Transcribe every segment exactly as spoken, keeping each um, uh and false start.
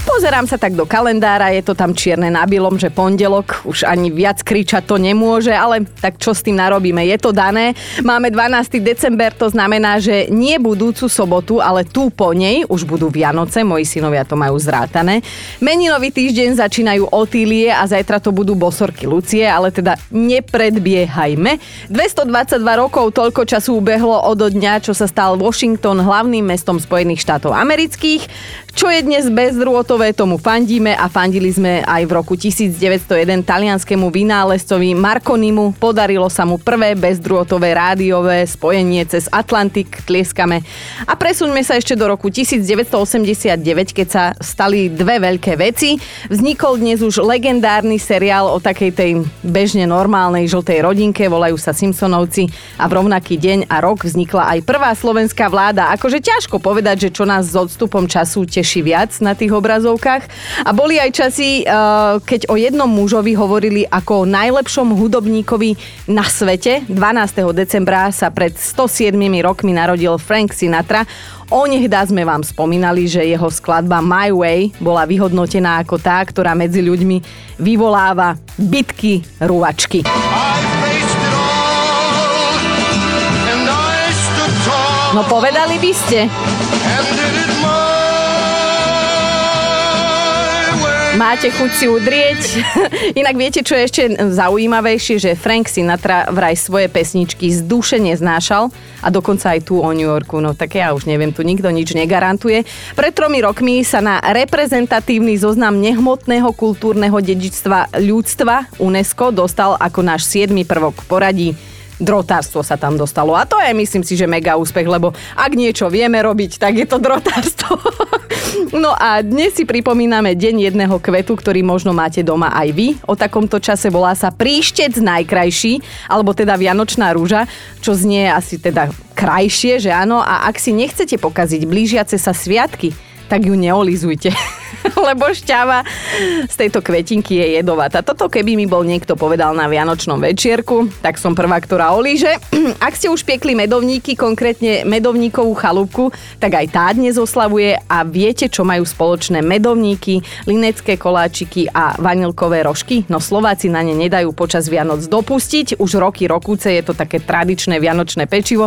Pozerám sa tak do kalendára, je to tam čierne na bielom, že pondelok, už ani viac kričať to nemôže, ale tak čo s tým narobíme, je to dané. Máme dvanásteho december, to znamená, že nie budúcu sobotu, ale tu po nej už budú Vianoce, moji synovia to majú zrátané. Meninový týždeň začínajú Otílie a zajtra to budú bosorky Lucie, ale teda nepredbiehajme. dvestodvadsaťdva rokov, toľko času ubehlo od dňa, čo sa stal Washington hlavným mestom Spojených štátov amerických, čo je dnes bezdrôt tomu fandíme a fandili sme aj v roku devätnásťstojedjeden talianskému vynálezcovi Marconimu. Podarilo sa mu prvé bezdrôtové rádiové spojenie cez Atlantik, tlieskame. A presuňme sa ešte do roku devätnásťstoosemdesiatdeväť, keď sa stali dve veľké veci. Vznikol dnes už legendárny seriál o takej tej bežne normálnej žltej rodinke, volajú sa Simpsonovci a v rovnaký deň a rok vznikla aj prvá slovenská vláda. Akože ťažko povedať, že čo nás s odstupom času teší viac na tých obrazovkách. A boli aj časy, keď o jednom mužovi hovorili ako o najlepšom hudobníkovi na svete. dvanásteho decembra sa pred stosiedmimi rokmi narodil Frank Sinatra. Onehdá sme vám spomínali, že jeho skladba My Way bola vyhodnotená ako tá, ktorá medzi ľuďmi vyvoláva bitky, rúvačky. No povedali by ste... Máte chuť si udrieť. Inak viete, čo je ešte zaujímavejšie, že Frank Sinatra vraj svoje pesničky z duše neznášal a dokonca aj tu o New Yorku. No tak ja už neviem, tu nikto nič negarantuje. Pred tromi rokmi sa na reprezentatívny zoznam nehmotného kultúrneho dedičstva ľudstva UNESCO dostal ako náš siedmy prvok v poradí. Drotárstvo sa tam dostalo a to je, myslím si, že mega úspech, lebo ak niečo vieme robiť, tak je to drotárstvo. No a dnes si pripomíname deň jedného kvetu, ktorý možno máte doma aj vy. O takomto čase volá sa Príštec najkrajší, alebo teda Vianočná rúža, čo znie asi teda krajšie, že áno. A ak si nechcete pokaziť blížiace sa sviatky, tak ju neolizujte. Lebo šťava z tejto kvetinky je jedovatá. Toto keby mi bol niekto povedal na vianočnom večierku, tak som prvá, ktorá olíže. Ak ste už piekli medovníky, konkrétne medovníkovú chalúbku, tak aj tá dnes oslavuje a viete, čo majú spoločné medovníky, linecké koláčiky a vanilkové rožky? No Slováci na ne nedajú počas Vianoc dopustiť. Už roky rokúce je to také tradičné vianočné pečivo.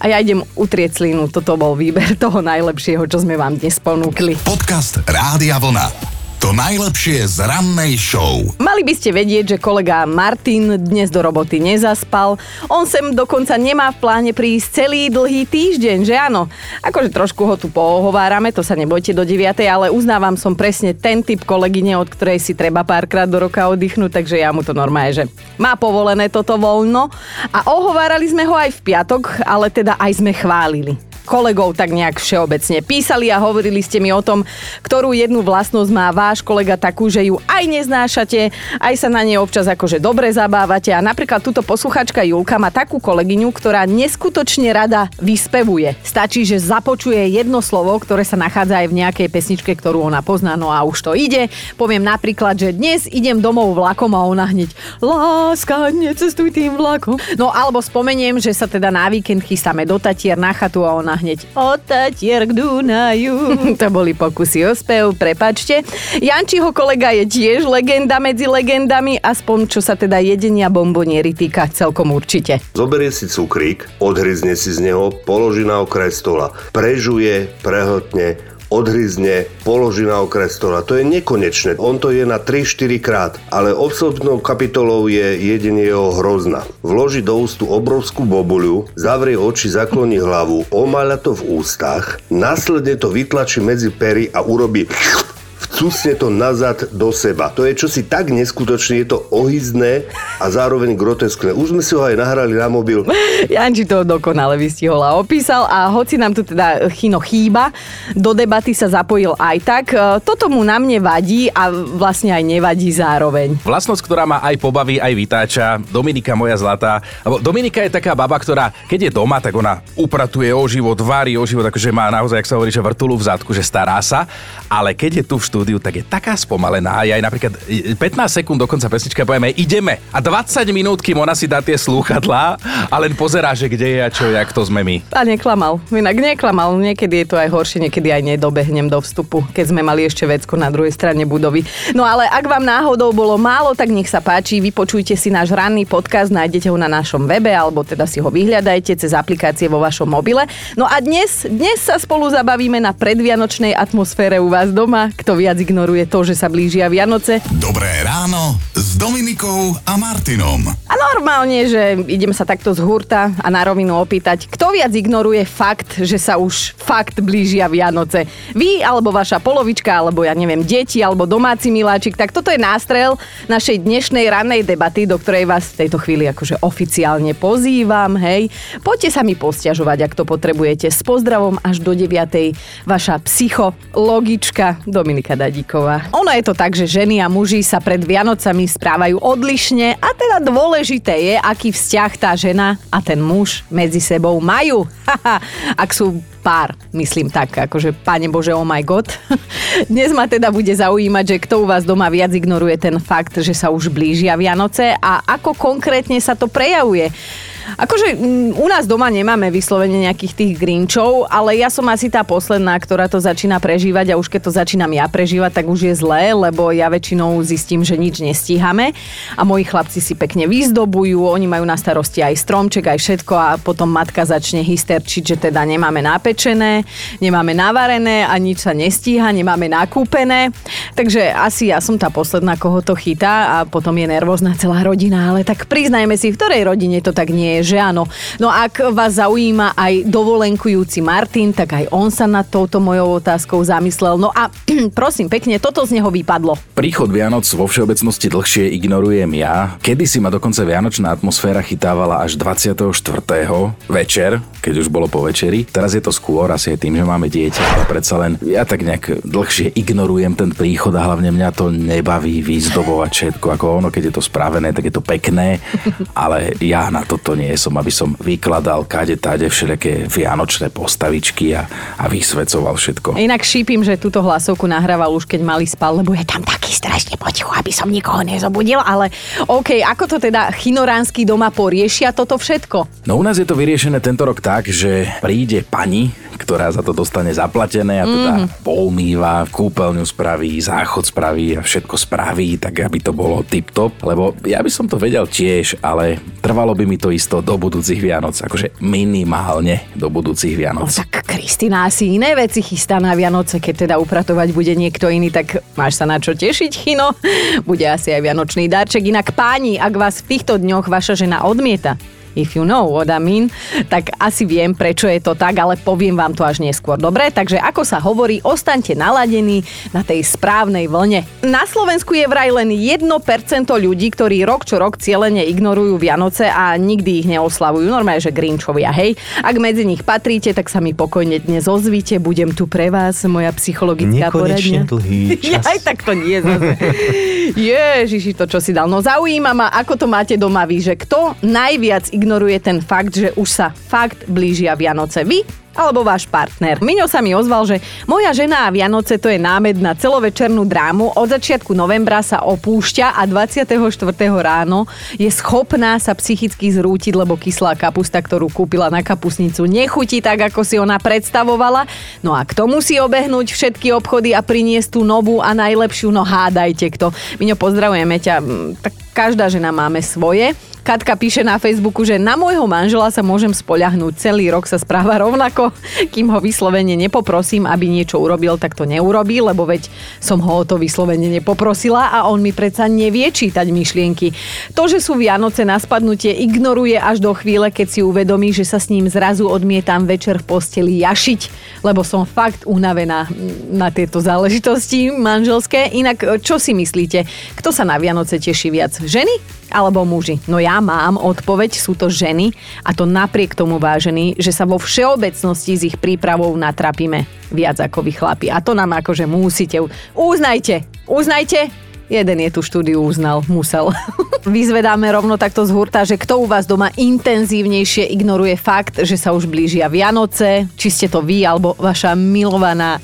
A ja idem utrieť slinu. Toto bol výber toho najlepšieho, čo sme vám dnes ponúkli. Podcast Rádia Vlna. To najlepšie z rannej show. Mali by ste vedieť, že kolega Martin dnes do roboty nezaspal. On sem dokonca nemá v pláne prísť celý dlhý týždeň, že áno? Akože trošku ho tu poohovárame, to sa nebojte do deviatej, ale uznávam, som presne ten typ kolegyne, od ktorej si treba párkrát do roka oddychnúť, takže ja mu to normálne, že má povolené toto voľno. A ohovárali sme ho aj v piatok, ale teda aj sme chválili kolegov tak nejak všeobecne. Písali a hovorili ste mi o tom, ktorú jednu vlastnosť má váš kolega takú, že ju aj neznášate, aj sa na nej občas akože dobre zabávate. A napríklad túto posluchačka Julka má takú kolegyňu, ktorá neskutočne rada vyspevuje. Stačí, že započuje jedno slovo, ktoré sa nachádza aj v nejakej pesničke, ktorú ona pozná, no a už to ide. Poviem napríklad, že dnes idem domov vlakom a ona hneď láska, necestuj tým vlakom. No alebo spomeniem, že sa teda na víkend chystáme do Tatier na chatu a ona hneď otatier k Dunaju. To boli pokusy o spev, prepáčte. Jančiho kolega je tiež legenda medzi legendami, aspoň čo sa teda jedenia bomboniery týka, celkom určite. Zoberie si cukrík, odhryzne si z neho, položí na okraj stola, prežuje, prehotne, odhryzne, položí na okraj stola. To je nekonečné. On to je na tri štyri krát, ale osobnou kapitolou je jedenie jeho hrozna. Vloží do ústu obrovskú bobuľu, zavrie oči, zakloní hlavu, omáľa to v ústach, následne to vytlačí medzi pery a urobí... Vcusne to nazad do seba. To je čosi tak neskutočné, je to ohyzné a zároveň groteskné. Už sme si ho aj nahrali na mobil. Janči to dokonale vystihol a opísal a hoci nám tu teda chino chýba, do debaty sa zapojil aj tak. Toto mu na mne vadí a vlastne aj nevadí zároveň. Vlastnosť, ktorá ma aj pobaví, aj vytáča. Dominika, moja zlatá. Dominika je taká baba, ktorá keď je doma, tak ona upratuje o život, varí o život, akože má naozaj, jak sa hovorí, že vrtuľu v zadku, že stará sa, ale keď je tu v štúdiu, melódiu, tak je taká spomalená. Ja aj napríklad pätnásť sekúnd do konca pesnička povieme ideme a dvadsať minút, kým ona si dá tie slúchadlá a len pozerá, že kde je a čo, jak to sme my. A neklamal. Inak neklamal. Niekedy je to aj horšie, niekedy aj nedobehnem do vstupu, keď sme mali ešte vecko na druhej strane budovy. No ale ak vám náhodou bolo málo, tak nech sa páči, vypočujte si náš ranný podcast, nájdete ho na našom webe alebo teda si ho vyhľadajte cez aplikácie vo vašom mobile. No a dnes, dnes sa spolu zabavíme na predvianočnej atmosfére u vás doma. Kto viac ignoruje to, že sa blížia Vianoce? Dobré ráno s Dominikou a Martinom. A normálne, že idem sa takto z hurta a na rovinu opýtať, kto viac ignoruje fakt, že sa už fakt blížia Vianoce? Vy alebo vaša polovička, alebo ja neviem, deti alebo domáci miláčik. Tak toto je nástrel našej dnešnej rannej debaty, do ktorej vás v tejto chvíli akože oficiálne pozývam, hej. Poďte sa mi posťažovať, ak to potrebujete. S pozdravom až do deviatej vaša psychologička Dominika Dadíková. Ono je to tak, že ženy a muži sa pred Vianocami správajú odlišne a teda dôležité je, aký vzťah tá žena a ten muž medzi sebou majú. Haha, ak sú pár, myslím tak, akože Pane Bože, oh my God. Dnes ma teda bude zaujímať, že kto u vás doma viac ignoruje ten fakt, že sa už blížia Vianoce a ako konkrétne sa to prejavuje. Akože m, u nás doma nemáme vyslovene nejakých tých Grinchov, ale ja som asi tá posledná, ktorá to začína prežívať a už keď to začínam ja prežívať, tak už je zlé, lebo ja väčšinou zistím, že nič nestíhame a moji chlapci si pekne vyzdobujú, oni majú na starosti aj stromček, aj všetko a potom matka začne hysterčiť, že teda nemáme napečené, nemáme navarené a nič sa nestíha, nemáme nakúpené. Takže asi ja som tá posledná, koho to chytá a potom je nervózna celá rodina, ale tak priznajme si, v ktorej rodine to tak nie je, že áno. No ak vás zaujíma aj dovolenkujúci Martin, tak aj on sa nad touto mojou otázkou zamyslel. No a prosím pekne, toto z neho vypadlo. Príchod Vianoc vo všeobecnosti dlhšie ignorujem ja. Kedysi ma dokonca vianočná atmosféra chytávala až dvadsiateho štvrtého večer, keď už bolo po večeri. Teraz je to skôr asi aj tým, že máme dieťa, ale predsa len ja tak nejak dlhšie ignorujem ten príchod a hlavne mňa to nebaví výzdobovať všetko. Ako ono, keď je to spravené, tak je to pekné, ale ja na toto nie som, aby som vykladal kade tade všelijaké vianočné postavičky a, a vysvecoval všetko. Inak šípim, že túto hlasovku nahrával už keď malý spal, lebo je tam taký strašne potichu, aby som nikoho nezobudil, ale OK, ako to teda chinoránsky doma poriešia toto všetko? No u nás je to vyriešené tento rok tak, že príde pani, ktorá za to dostane zaplatené a teda mm. poumýva, kúpeľňu spraví, záchod spraví a všetko spraví, tak aby to bolo tip-top, lebo ja by som to vedel tiež, ale trvalo by mi to isto do budúcich Vianoc, akože minimálne do budúcich Vianoc. No, tak Kristina asi iné veci chystá na Vianoce, keď teda upratovať bude niekto iný, tak máš sa na čo tešiť, Chino. Bude asi aj vianočný darček, inak páni, ak vás v týchto dňoch vaša žena odmieta, if you know what I mean, tak asi viem, prečo je to tak, ale poviem vám to až neskôr. Dobre, takže ako sa hovorí, ostaňte naladení na tej správnej vlne. Na Slovensku je vraj len jedno percento ľudí, ktorí rok čo rok cielene ignorujú Vianoce a nikdy ich neoslavujú. Normálne, že Grinchovia, hej. Ak medzi nich patríte, tak sa mi pokojne dnes ozvite. Budem tu pre vás, moja psychologická poradňa. Nekonečne dlhý čas. Aj tak to nie zase. Ježiši, to čo si dal. No zaujíma ma, ako to máte doma vy, že kto najviac ignoruje ten fakt, že už sa fakt blížia Vianoce. Vy alebo váš partner. Miňo sa mi ozval, že moja žena a Vianoce to je námed na celovečernú drámu. Od začiatku novembra sa opúšťa a dvadsiateho štvrtého ráno je schopná sa psychicky zrútiť, lebo kyslá kapusta, ktorú kúpila na kapustnicu, nechutí tak, ako si ona predstavovala. No a k tomu si obehnúť všetky obchody a priniesť tú novú a najlepšiu, no hádajte kto. Miňo, pozdravujeme ťa. Tak každá žena máme svoje. Katka píše na Facebooku, že na môjho manžela sa môžem spoľahnúť. Celý rok sa správa rovnako. Kým ho vyslovene nepoprosím, aby niečo urobil, tak to neurobí, lebo veď som ho o to vyslovene nepoprosila a on mi predsa nevie čítať myšlienky. To, že sú Vianoce na spadnutie, ignoruje až do chvíle, keď si uvedomí, že sa s ním zrazu odmietam večer v posteli jašiť, lebo som fakt unavená na tieto záležitosti manželské. Inak, čo si myslíte? Kto sa na Vianoce teší viac? Ženy alebo muži? No ja mám odpoveď, sú to ženy a to napriek tomu, vážení, že sa vo všeobecnosti s ich prípravou natrapíme viac ako vy chlapi. A to nám akože musíte. Uznajte, uznajte. Jeden je tú štúdiu uznal, musel. Vyzvedáme rovno takto z hurta, že kto u vás doma intenzívnejšie ignoruje fakt, že sa už blížia Vianoce, či ste to vy alebo vaša milovaná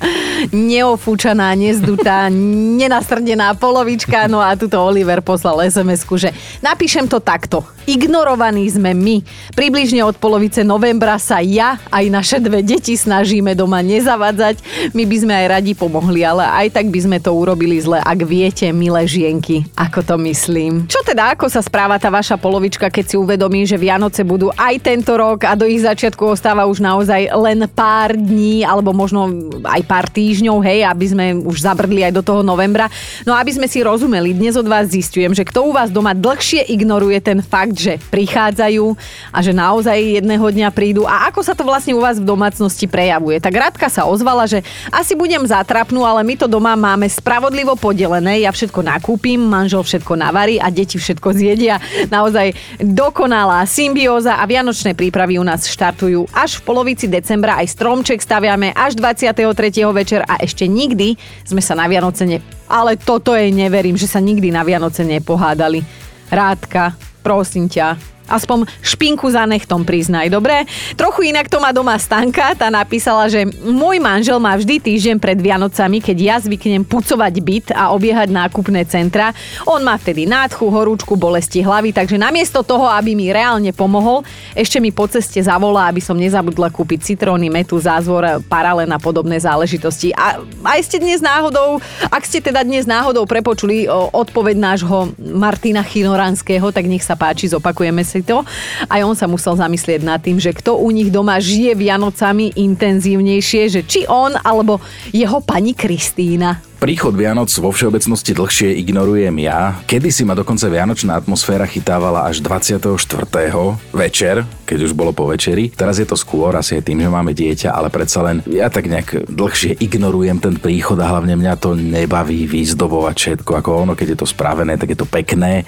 neofúčaná, nezdutá, nenasrdená polovička. No a tuto Oliver poslal es em esku, že napíšem to takto. Ignorovaní sme my. Približne od polovice novembra sa ja aj naše dve deti snažíme doma nezavadzať. My by sme aj radi pomohli, ale aj tak by sme to urobili zle, ak viete, milé žienky, ako to myslím. Čo teda, ako sa správa tá vaša polovička, keď si uvedomí, že Vianoce budú aj tento rok a do ich začiatku ostáva už naozaj len pár dní, alebo možno aj pár týždňov, hej, aby sme už zabrdli aj do toho novembra. No aby sme si rozumeli, dnes od vás zistujem, že kto u vás doma dlhšie ignoruje ten fakt, že prichádzajú a že naozaj jedného dňa prídu a ako sa to vlastne u vás v domácnosti prejavuje. Tak Radka sa ozvala, že asi budem zatrapnú, ale my to doma máme spravodlivo podelené. Ja všetko nakúpim, manžel všetko navarí a deti všetko zjedia. Naozaj dokonalá symbióza a vianočné prípravy u nás štartujú až v polovici decembra. Aj stromček staviame až dvadsiateho tretieho večer a ešte nikdy sme sa na Vianoce ne... Ale toto jej neverím, že sa nikdy na Vianoce nepohádali. Rádka, prosím ťa, aspoň špinku za nechtom priznaj, dobre? Trochu inak to má doma Stanka, tá napísala, že môj manžel má vždy týždeň pred Vianocami, keď ja zvyknem pucovať byt a obiehať nákupné centra. On má vtedy nádchu, horúčku, bolesti hlavy, takže namiesto toho, aby mi reálne pomohol, ešte mi po ceste zavolá, aby som nezabudla kúpiť citróny, metu, zázvor, paralen a podobné záležitosti. A aj ste dnes náhodou, ak ste teda dnes náhodou prepočuli odpoveď nášho Martina Chinoranského, tak nech sa páči, zopakujem si to. Aj on sa musel zamyslieť nad tým, že kto u nich doma žije Vianocami intenzívnejšie, že či on alebo jeho pani Kristína. Príchod Vianoc vo všeobecnosti dlhšie ignorujem ja. Kedysi ma dokonca vianočná atmosféra chytávala až dvadsiateho štvrtého večer, keď už bolo po večeri. Teraz je to skôr, asi aj tým, že máme dieťa, ale predsa len ja tak nejak dlhšie ignorujem ten príchod a hlavne mňa to nebaví výzdobovať všetko. Ako ono, keď je to spravené, tak je to pekné.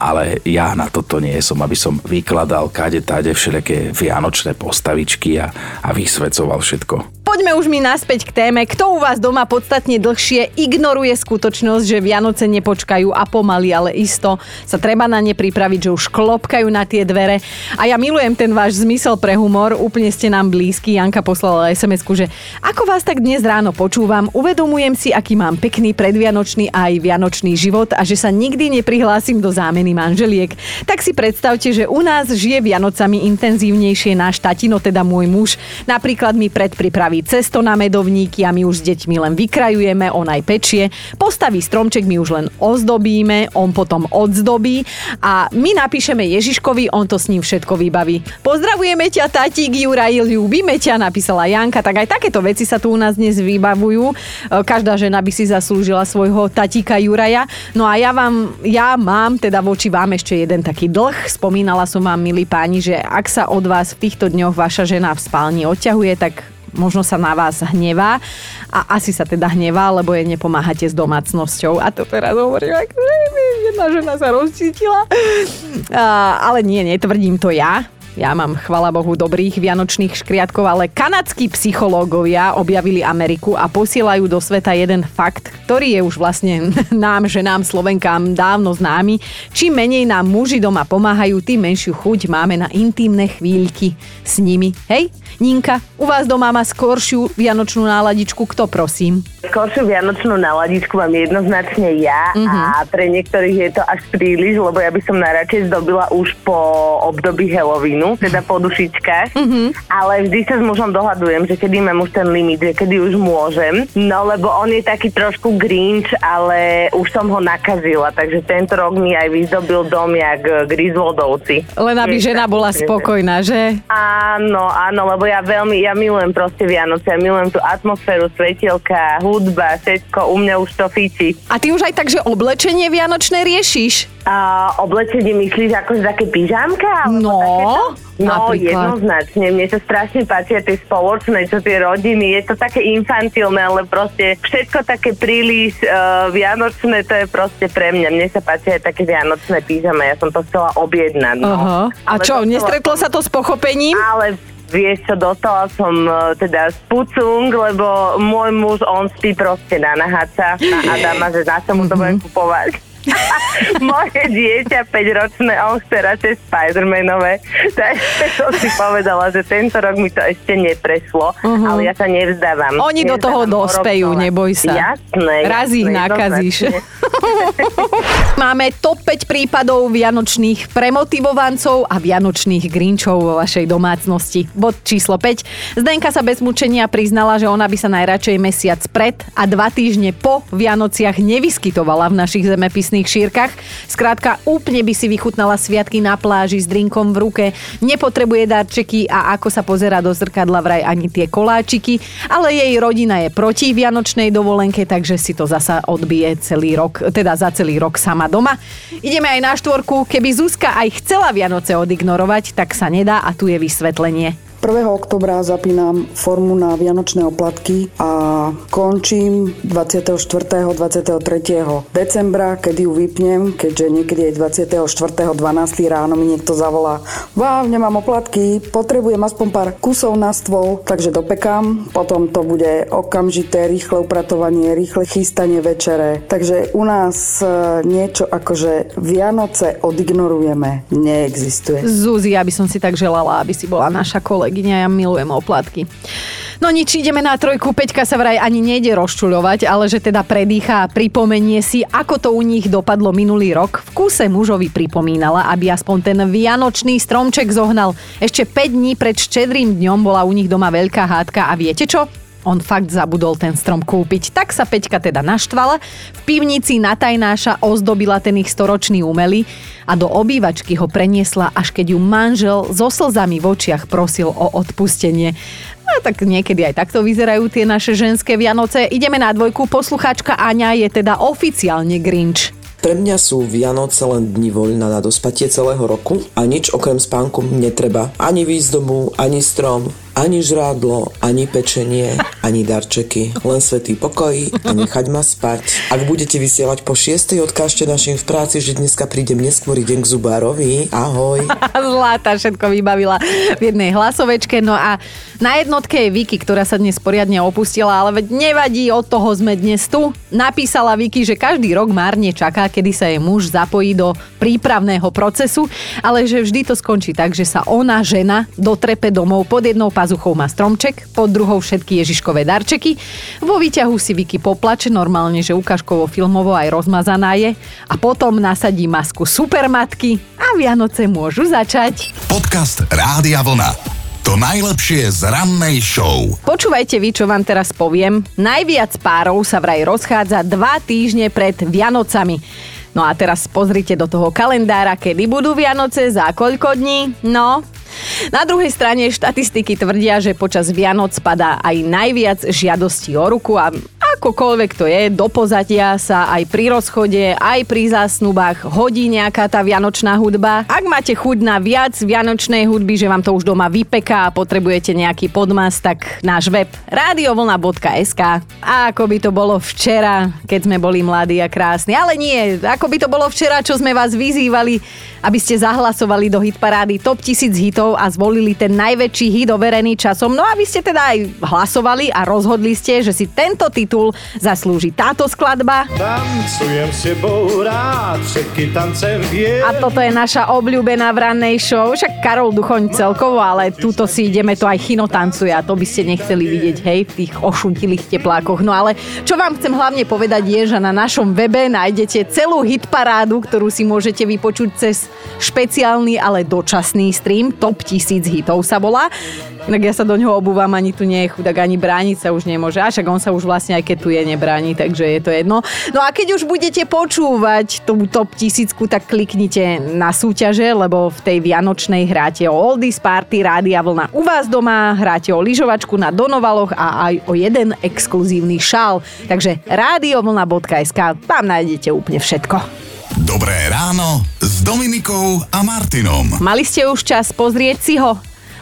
Ale ja na toto nie som, aby som vykladal kade tade všelijaké vianočné postavičky a, a vysvecoval všetko. Poďme už mi naspäť k téme. Kto u vás doma podstatne dlhšie ignoruje skutočnosť, že Vianoce nepočkajú a pomaly, ale isto sa treba na ne pripraviť, že už klopkajú na tie dvere. A ja milujem ten váš zmysel pre humor. Úplne ste nám blízky. Janka poslala es em esku, že ako vás tak dnes ráno počúvam, uvedomujem si, aký mám pekný predvianočný a aj vianočný život a že sa nikdy neprihlásim do zámeny manželiek. Tak si predstavte, že u nás žije Vianocami intenzívnejšie náš tatino, teda môj muž. Napríklad mi predpripraví cesto na medovníky a my už s deťmi len vykrajujeme, on aj pečie. Postaví stromček, my už len ozdobíme, on potom odzdobí a my napíšeme Ježiškovi, on to s ním všetko vybaví. Pozdravujeme ťa, tatík Juraj, ľúbime ťa, napísala Janka. Tak aj takéto veci sa tu u nás dnes vybavujú. Každá žena by si zaslúžila svojho tatíka Juraja. No a ja vám, ja mám teda voči vám ešte jeden taký dlh. Spomínala som vám, milí páni, že ak sa od vás v týchto dňoch vaša žena v spálni odťahuje, tak možno sa na vás hnevá a asi sa teda hnevá, lebo jej nepomáhate s domácnosťou. A to teraz hovorím, ak jedna žena sa rozčítila. Ale nie, netvrdím to ja. Ja mám, chvala Bohu, dobrých vianočných škriatkov, ale kanadskí psychológovia objavili Ameriku a posielajú do sveta jeden fakt, ktorý je už vlastne nám, ženám, Slovenkám dávno známy. Čím menej nám muži doma pomáhajú, tým menšiu chuť máme na intímne chvíľky s nimi. Hej, Ninka, u vás doma má skoršiu vianočnú náladičku, kto prosím? Skoršiu vianočnú náladičku mám jednoznačne ja mm-hmm. a pre niektorých je to až príliš, lebo ja by som najradšej zdobila už po období Halloweenu, teda po dušičkách, mm-hmm. ale vždy sa s mužom dohadujem, že kedy mám už ten limit, že kedy už môžem, no lebo on je taký trošku Grinch, ale už som ho nakazila, takže tento rok mi aj vyzdobil dom jak Griswoldovci. Len aby je, žena bola spokojná, že? Áno, áno, lebo ja veľmi, ja milujem proste Vianoce, ja milujem tú atmosféru, svetielka, hudba, všetko, u mňa už to fičí. A ty už aj tak, že oblečenie vianočné riešiš? A oblečenie myslíš akože také pyžámka? No, takéto? No, napríklad. Jednoznačne. Mne sa strašne páčia tie spoločné, čo tie rodiny. Je to také infantilné, ale proste všetko také príliš uh, vianočné, to je proste pre mňa. Mne sa páčia aj také vianočné pyžame. Ja som to chcela objednať. No. Aha. A ale čo, nestretlo som... sa to s pochopením? Ale vieš čo, dostala som teda spucung, lebo môj muž, on spí proste na naháča na Adama, že na čo mu to budem kupovať. Moje dieťa päťročné, on chce radšej Spidermanové. Takže som si povedala, že tento rok mi to ešte neprešlo, uh-huh. ale ja sa nevzdávam. Oni nevzdávam do toho dospejú, neboj sa. Jasné. Raz jasné, ich nakazíš. Máme top päť prípadov vianočných premotivovancov a vianočných Grinchov vo vašej domácnosti. Bod číslo päť. Zdenka sa bez mučenia priznala, že ona by sa najradšej mesiac pred a dva týždne po Vianociach nevyskytovala v našich zemepisných šírkach. Skrátka, úplne by si vychutnala sviatky na pláži s drinkom v ruke, nepotrebuje darčeky a ako sa pozerá do zrkadla vraj ani tie koláčiky, ale jej rodina je proti vianočnej dovolenke, takže si to zasa odbije celý rok, teda za celý rok sama doma. Ideme aj na štvorku. Keby Zuzka aj chcela Vianoce odignorovať, tak sa nedá a tu je vysvetlenie. prvého októbra zapínam formu na vianočné oplatky a končím dvadsiateho štvrtého dvadsiateho tretieho decembra, kedy ju vypnem, keďže niekedy aj dvadsiateho štvrtého dvanásteho ráno mi niekto zavolá: "Vám, nemám oplatky, potrebujem aspoň pár kusov na stôl", takže dopekám. Potom to bude okamžité, rýchle upratovanie, rýchle chystanie večere. Takže u nás niečo akože Vianoce odignorujeme neexistuje. Zuzi, ja by som si tak želala, aby si bola naša kolega. Ja milujem oplatky. No nič, ideme na trojku. Peťka sa vraj ani nejde rozčuľovať, ale že teda predýcha a pripomenie si, ako to u nich dopadlo minulý rok. V kúse mužovi pripomínala, aby aspoň ten vianočný stromček zohnal. Ešte päť dní pred štedrým dňom bola u nich doma veľká hádka a viete čo? On fakt zabudol ten strom kúpiť. Tak sa Peťka teda naštvala. V pivnici na tajnáša ozdobila ten ich storočný umelý a do obývačky ho preniesla, až keď ju manžel so slzami v očiach prosil o odpustenie. A tak niekedy aj takto vyzerajú tie naše ženské Vianoce. Ideme na dvojku. Poslucháčka Aňa je teda oficiálne Grinch. Pre mňa sú Vianoce len dni voľna na dospatie celého roku a nič okrem spánku netreba. Ani výzdobu, ani strom, ani žrádlo, ani pečenie, ani darčeky. Len svätý pokoj a nechať ma spať. Ak budete vysielať po šiestej, odkážte našim v práci, že dneska prídem neskorý deň k zubárovi. Ahoj. Zlata všetko vybavila v jednej hlasovečke. No a na jednotke je Vicky, ktorá sa dnes poriadne opustila, ale veď nevadí, od toho sme dnes tu. Napísala Vicky, že každý rok márne čaká, kedy sa jej muž zapojí do prípravného procesu, ale že vždy to skončí tak, že sa ona, žena, dotrepe domov pod jednou pás pazuchou má stromček, pod druhou všetky Ježiškové darčeky. Vo výťahu si Vicky poplače, normálne, že ukážkovo filmovo aj rozmazaná je. A potom nasadí masku supermatky a Vianoce môžu začať. Podcast Rádia Vlna. To najlepšie z rannej show. Počúvajte vy, čo vám teraz poviem. Najviac párov sa vraj rozchádza dva týždne pred Vianocami. No a teraz pozrite do toho kalendára, kedy budú Vianoce, za koľko dní. No, na druhej strane štatistiky tvrdia, že počas Vianoc padá aj najviac žiadostí o ruku a akokoľvek to je, do pozadia sa aj pri rozchode, aj pri zásnubách hodí nejaká tá vianočná hudba. Ak máte chuť na viac vianočnej hudby, že vám to už doma vypeká a potrebujete nejaký podmas, tak náš web rádio vlna bodka es ká. A ako by to bolo včera, keď sme boli mladí a krásni. Ale nie, ako by to bolo včera, čo sme vás vyzývali, aby ste zahlasovali do hitparády Top tisíc hitov a zvolili ten najväčší hit overený časom. No a vy ste teda aj hlasovali a rozhodli ste, že si tento titul zaslúži táto skladba. Tancujem s tebou rád, všetky tancem viem. A toto je naša obľúbená v rannej show. Však Karol Duchoň celkovo, ale túto si ideme, to aj Chino tancuje a to by ste nechceli vidieť, hej, v tých ošuntilých teplákoch. No ale čo vám chcem hlavne povedať je, že na našom webe nájdete celú hitparádu, ktorú si môžete vypočuť cez špeciálny, ale dočasný stream. Top tisíc hitov sa volá. Inak ja sa do ňoho obúvam, ani tu nie je chudák, ani brániť sa už nemôže. A však on sa už vlastne aj keď tu je nebráni, takže je to jedno. No a keď už budete počúvať tú top tisícku, tak kliknite na súťaže, lebo v tej vianočnej hráte o Oldies Party, Rádia Vlna u vás doma, hráte o lyžovačku na Donovaloch a aj o jeden exkluzívny šál. Takže rádio vlna bodka es ká, tam nájdete úplne všetko. Dobré ráno s Dominikou a Martinom. Mali ste už čas pozrieť si ho?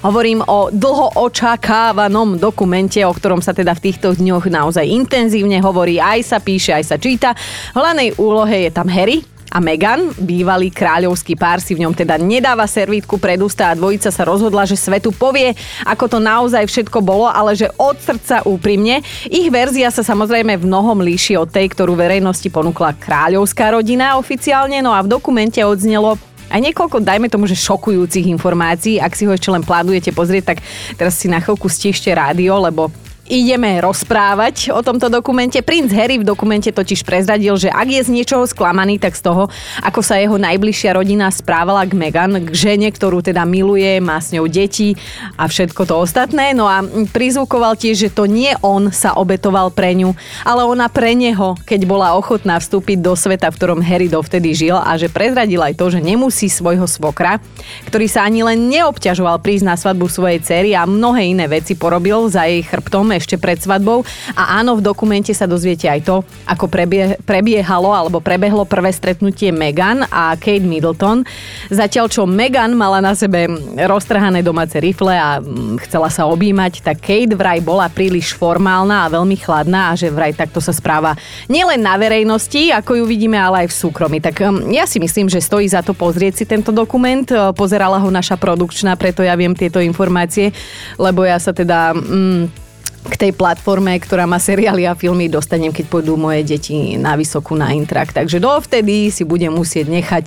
Hovorím o dlho očakávanom dokumente, o ktorom sa teda v týchto dňoch naozaj intenzívne hovorí, aj sa píše, aj sa číta. V hlavnej úlohe je tam Harry a Meghan, bývalý kráľovský pár, si v ňom teda nedáva servítku pred ústa a dvojica sa rozhodla, že svetu povie, ako to naozaj všetko bolo, ale že od srdca úprimne. Ich verzia sa samozrejme v mnohom líši od tej, ktorú verejnosti ponúkla kráľovská rodina oficiálne, no a v dokumente odznelo a niekoľko, dajme tomu, že šokujúcich informácií. Ak si ho ešte len plánujete pozrieť, tak teraz si na chvíľku stište rádio, lebo ideme rozprávať o tomto dokumente. Princ Harry v dokumente totiž prezradil, že ak je z niečoho sklamaný, tak z toho, ako sa jeho najbližšia rodina správala k Meghan, k žene, ktorú teda miluje, má s ňou deti a všetko to ostatné. No a prizvukoval tiež, že to nie on sa obetoval pre ňu, ale ona pre neho, keď bola ochotná vstúpiť do sveta, v ktorom Harry dovtedy žil, a že prezradil aj to, že nemusí svojho svokra, ktorý sa ani len neobťažoval prísť na svadbu svojej dcery a mnohé iné veci porobil za jej chrbtom ešte pred svadbou. A áno, v dokumente sa dozviete aj to, ako prebie, prebiehalo alebo prebehlo prvé stretnutie Meghan a Kate Middleton. Zatiaľ, čo Meghan mala na sebe roztrhané domáce rifle a chcela sa objímať, tak Kate vraj bola príliš formálna a veľmi chladná a že vraj takto sa správa nielen na verejnosti, ako ju vidíme, ale aj v súkromí. Tak ja si myslím, že stojí za to pozrieť si tento dokument. Pozerala ho naša produkčná, preto ja viem tieto informácie, lebo ja sa teda... Mm, k tej platforme, ktorá má seriály a filmy, dostanem, keď pôjdu moje deti na vysokú na intrak. Takže dovtedy si budem musieť nechať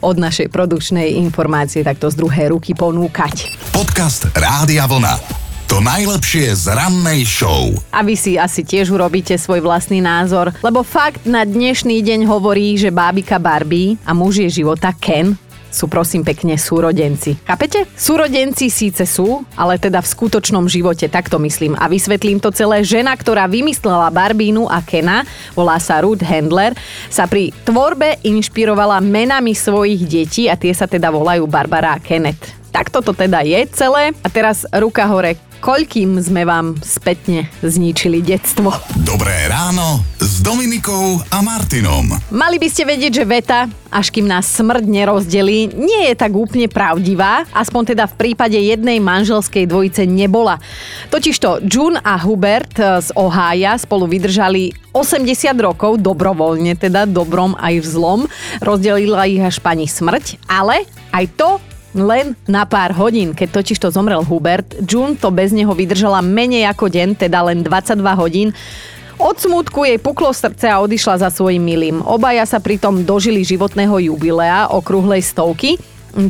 od našej produkčnej informácie takto z druhej ruky ponúkať. Podcast Rádia Vlna. To najlepšie z rannej show. A vy si asi tiež urobíte svoj vlastný názor, lebo fakt na dnešný deň hovorí, že bábika Barbie a muž je života Ken sú, prosím pekne, súrodenci. Chápete? Súrodenci síce sú, ale teda v skutočnom živote, tak to myslím. A vysvetlím to celé. Žena, ktorá vymyslela Barbínu a Kena, volá sa Ruth Handler, sa pri tvorbe inšpirovala menami svojich detí a tie sa teda volajú Barbara a Kenneth. Tak toto teda je celé. A teraz ruka hore, koľkým sme vám spätne zničili detstvo. Dobré ráno s Dominikou a Martinom. Mali by ste vedieť, že veta, až kým nás smrť nerozdelí, nie je tak úplne pravdivá, aspoň teda v prípade jednej manželskej dvojice nebola. Totižto June a Hubert z Ohája spolu vydržali osemdesiat rokov, dobrovoľne teda, dobrom aj v zlom. Rozdelila ich až pani smrť, ale aj to len na pár hodín, keď totižto zomrel Hubert. June to bez neho vydržala menej ako deň, teda len dvadsaťdva hodín. Od smútku jej puklo srdce a odišla za svojím milým. Obaja sa pritom dožili životného jubilea okrúhlej stovky.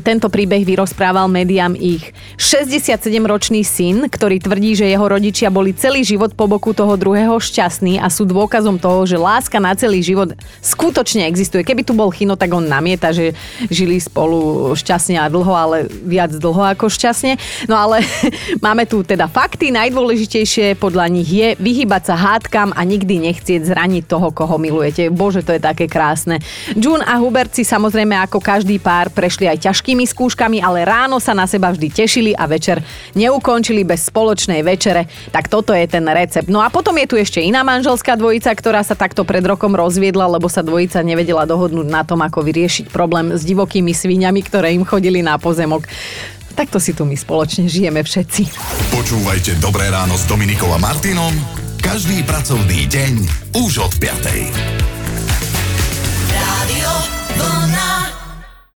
Tento príbeh vyrozprával médiám ich šesťdesiatsedemročný syn, ktorý tvrdí, že jeho rodičia boli celý život po boku toho druhého šťastní a sú dôkazom toho, že láska na celý život skutočne existuje. Keby tu bol Chino, tak on namieta, že žili spolu šťastne a dlho, ale viac dlho ako šťastne. No ale máme tu teda fakty. Najdôležitejšie podľa nich je vyhýbať sa hádkam a nikdy nechcieť zraniť toho, koho milujete. Bože, to je také krásne. June a Hubert si samozrejme ako každý pár prešli aj ťažkými skúškami, ale ráno sa na seba vždy tešili a večer neukončili bez spoločnej večere. Tak toto je ten recept. No a potom je tu ešte iná manželská dvojica, ktorá sa takto pred rokom rozviedla, lebo sa dvojica nevedela dohodnúť na tom, ako vyriešiť problém s divokými svíňami, ktoré im chodili na pozemok. Takto si tu my spoločne žijeme všetci. Počúvajte Dobré ráno s Dominikou a Martinom každý pracovný deň už od piatej.